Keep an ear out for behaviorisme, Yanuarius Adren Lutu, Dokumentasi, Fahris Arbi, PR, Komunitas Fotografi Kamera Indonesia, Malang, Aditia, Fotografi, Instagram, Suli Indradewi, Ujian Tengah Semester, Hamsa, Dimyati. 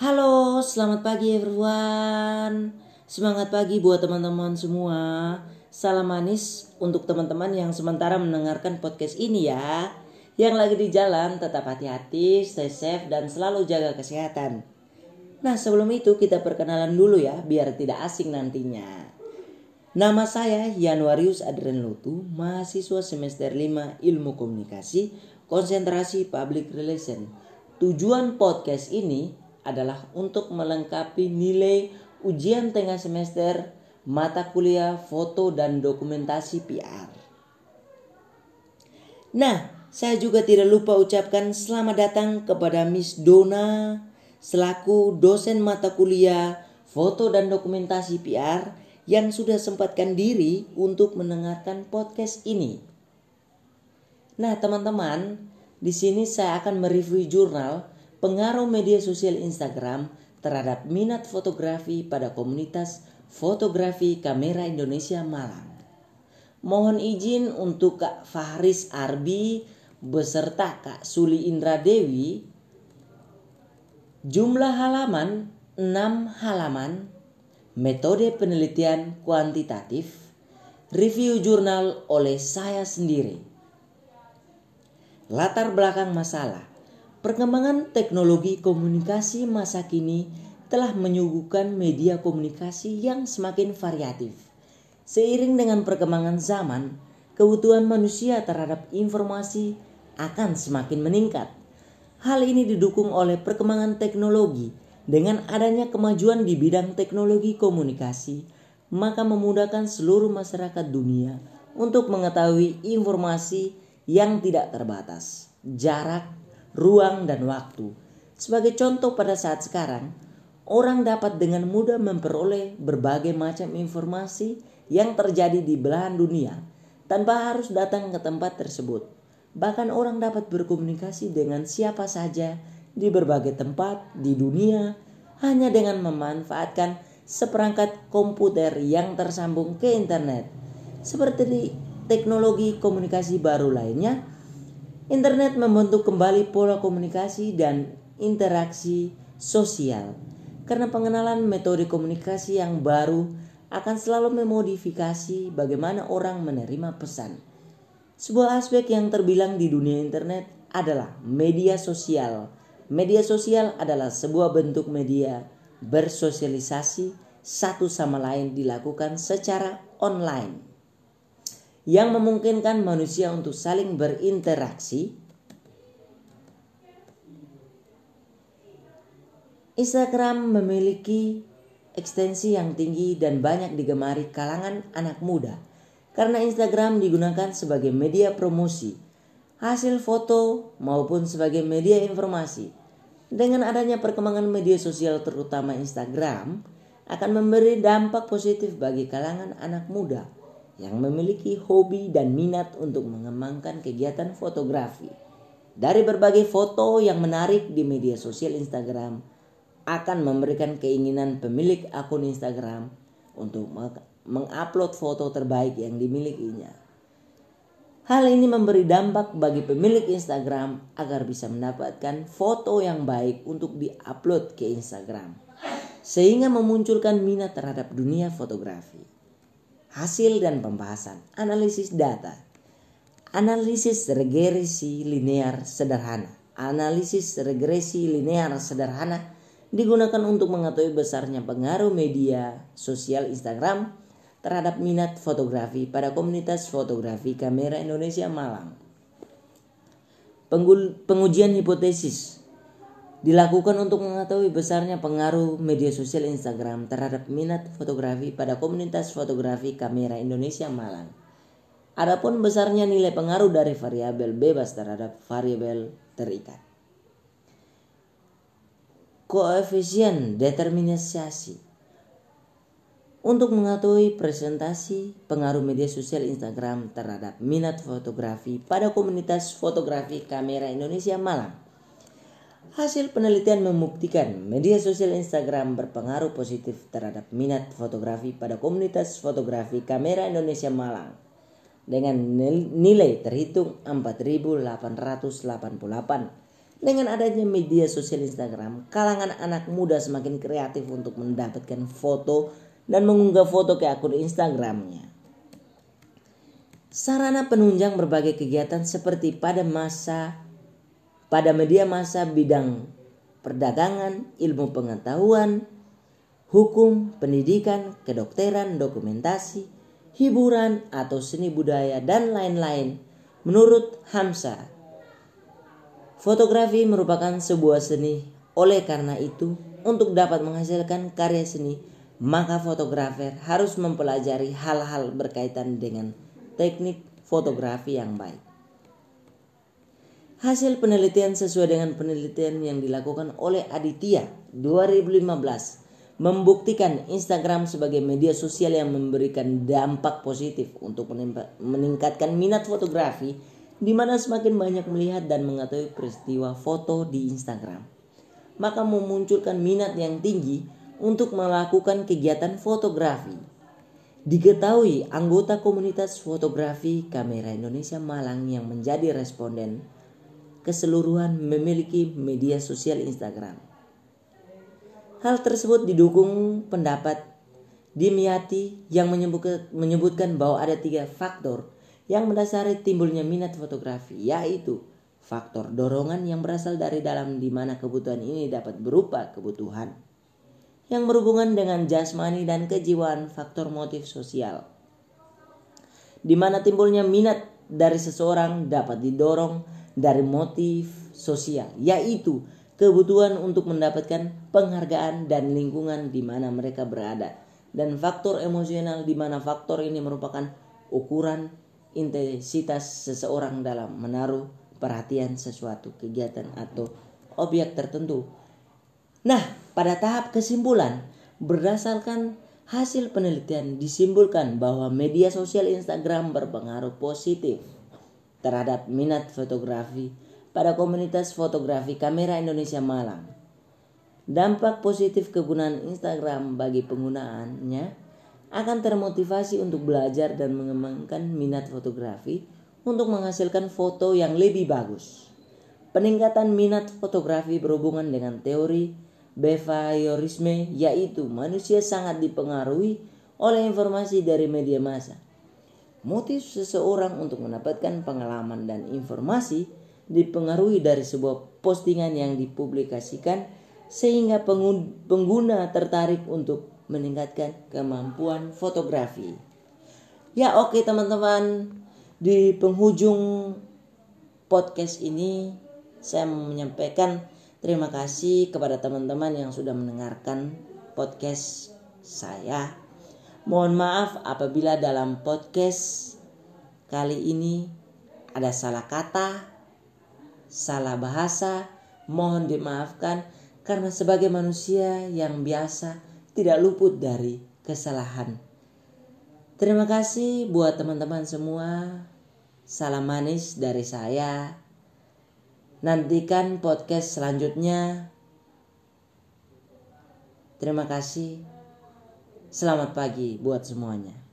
Halo, selamat pagi everyone. Semangat pagi buat teman-teman semua. Salam manis untuk teman-teman yang sementara mendengarkan podcast ini ya. Yang lagi di jalan tetap hati-hati, stay safe dan selalu jaga kesehatan. Nah, sebelum itu kita perkenalan dulu ya biar tidak asing nantinya. Nama saya Yanuarius Adren Lutu, mahasiswa semester 5 Ilmu Komunikasi, konsentrasi Public Relation. Tujuan podcast ini adalah untuk melengkapi nilai ujian tengah semester mata kuliah foto dan dokumentasi PR. Nah, saya juga tidak lupa ucapkan selamat datang kepada Miss Dona selaku dosen mata kuliah foto dan dokumentasi PR yang sudah sempatkan diri untuk mendengarkan podcast ini. Nah, teman-teman, di sini saya akan mereview jurnal Pengaruh Media Sosial Instagram terhadap minat fotografi pada Komunitas Fotografi Kamera Indonesia Malang. Mohon izin untuk Kak Fahris Arbi beserta Kak Suli Indradewi. Jumlah halaman 6 halaman. Metode penelitian kuantitatif. Review jurnal oleh saya sendiri. Latar belakang masalah. Perkembangan teknologi komunikasi masa kini telah menyuguhkan media komunikasi yang semakin variatif. Seiring dengan perkembangan zaman, kebutuhan manusia terhadap informasi akan semakin meningkat. Hal ini didukung oleh perkembangan teknologi. Dengan adanya kemajuan di bidang teknologi komunikasi, maka memudahkan seluruh masyarakat dunia untuk mengetahui informasi yang tidak terbatas, jarak, ruang dan waktu. Sebagai contoh, pada saat sekarang orang dapat dengan mudah memperoleh berbagai macam informasi yang terjadi di belahan dunia tanpa harus datang ke tempat tersebut. Bahkan orang dapat berkomunikasi dengan siapa saja di berbagai tempat di dunia hanya dengan memanfaatkan seperangkat komputer yang tersambung ke internet. Seperti teknologi komunikasi baru lainnya, internet membentuk kembali pola komunikasi dan interaksi sosial. Karena pengenalan metode komunikasi yang baru akan selalu memodifikasi bagaimana orang menerima pesan. Sebuah aspek yang terbilang di dunia internet adalah media sosial. Media sosial adalah sebuah bentuk media bersosialisasi satu sama lain dilakukan secara online, yang memungkinkan manusia untuk saling berinteraksi. Instagram memiliki ekstensi yang tinggi dan banyak digemari kalangan anak muda karena Instagram digunakan sebagai media promosi hasil foto maupun sebagai media informasi. Dengan adanya perkembangan media sosial terutama Instagram akan memberi dampak positif bagi kalangan anak muda yang memiliki hobi dan minat untuk mengembangkan kegiatan fotografi. Dari berbagai foto yang menarik di media sosial Instagram akan memberikan keinginan pemilik akun Instagram untuk mengupload foto terbaik yang dimilikinya. Hal ini memberi dampak bagi pemilik Instagram agar bisa mendapatkan foto yang baik untuk diupload ke Instagram, sehingga memunculkan minat terhadap dunia fotografi. Hasil dan pembahasan analisis data, analisis regresi linear sederhana digunakan untuk mengetahui besarnya pengaruh media sosial Instagram terhadap minat fotografi pada Komunitas Fotografi Kamera Indonesia Malang. Pengujian hipotesis dilakukan untuk mengetahui besarnya pengaruh media sosial Instagram terhadap minat fotografi pada Komunitas Fotografi Kamera Indonesia Malang. Adapun besarnya nilai pengaruh dari variabel bebas terhadap variabel terikat. Koefisien determinasi. Untuk mengetahui presentasi pengaruh media sosial Instagram terhadap minat fotografi pada Komunitas Fotografi Kamera Indonesia Malang. Hasil penelitian membuktikan media sosial Instagram berpengaruh positif terhadap minat fotografi pada Komunitas Fotografi Kamera Indonesia Malang dengan nilai terhitung 4.888 Dengan adanya media sosial Instagram, kalangan anak muda semakin kreatif untuk mendapatkan foto dan mengunggah foto ke akun Instagramnya. Sarana penunjang berbagai kegiatan seperti pada media massa bidang perdagangan, ilmu pengetahuan, hukum, pendidikan, kedokteran, dokumentasi, hiburan, atau seni budaya, dan lain-lain. Menurut Hamsa, fotografi merupakan sebuah seni, oleh karena itu untuk dapat menghasilkan karya seni maka fotografer harus mempelajari hal-hal berkaitan dengan teknik fotografi yang baik. Hasil penelitian sesuai dengan penelitian yang dilakukan oleh Aditia 2015 membuktikan Instagram sebagai media sosial yang memberikan dampak positif untuk meningkatkan minat fotografi, di mana semakin banyak melihat dan mengetahui peristiwa foto di Instagram, maka memunculkan minat yang tinggi untuk melakukan kegiatan fotografi. Diketahui anggota Komunitas Fotografi Kamera Indonesia Malang yang menjadi responden keseluruhan memiliki media sosial Instagram. Hal tersebut didukung pendapat Dimyati yang menyebutkan bahwa ada 3 faktor yang mendasari timbulnya minat fotografi, yaitu faktor dorongan yang berasal dari dalam, di mana kebutuhan ini dapat berupa kebutuhan yang berhubungan dengan jasmani dan kejiwaan, faktor motif sosial, di mana timbulnya minat dari seseorang dapat didorong dari motif sosial, yaitu kebutuhan untuk mendapatkan penghargaan dan lingkungan di mana mereka berada, dan faktor emosional di mana faktor ini merupakan ukuran intensitas seseorang dalam menaruh perhatian sesuatu kegiatan atau objek tertentu. Nah, pada tahap kesimpulan, berdasarkan hasil penelitian disimpulkan bahwa media sosial Instagram berpengaruh positif terhadap minat fotografi pada Komunitas Fotografi Kamera Indonesia Malang. Dampak positif kegunaan Instagram bagi penggunaannya akan termotivasi untuk belajar dan mengembangkan minat fotografi untuk menghasilkan foto yang lebih bagus. Peningkatan minat fotografi berhubungan dengan teori behaviorisme, yaitu manusia sangat dipengaruhi oleh informasi dari media massa. Motif seseorang untuk mendapatkan pengalaman dan informasi dipengaruhi dari sebuah postingan yang dipublikasikan, sehingga pengguna tertarik untuk meningkatkan kemampuan fotografi. Ya, oke teman-teman, di penghujung podcast ini saya menyampaikan terima kasih kepada teman-teman yang sudah mendengarkan podcast saya. Mohon maaf apabila dalam podcast kali ini ada salah kata, salah bahasa, mohon dimaafkan karena sebagai manusia yang biasa tidak luput dari kesalahan. Terima kasih buat teman-teman semua. Salam manis dari saya. Nantikan podcast selanjutnya. Terima kasih. Selamat pagi buat semuanya.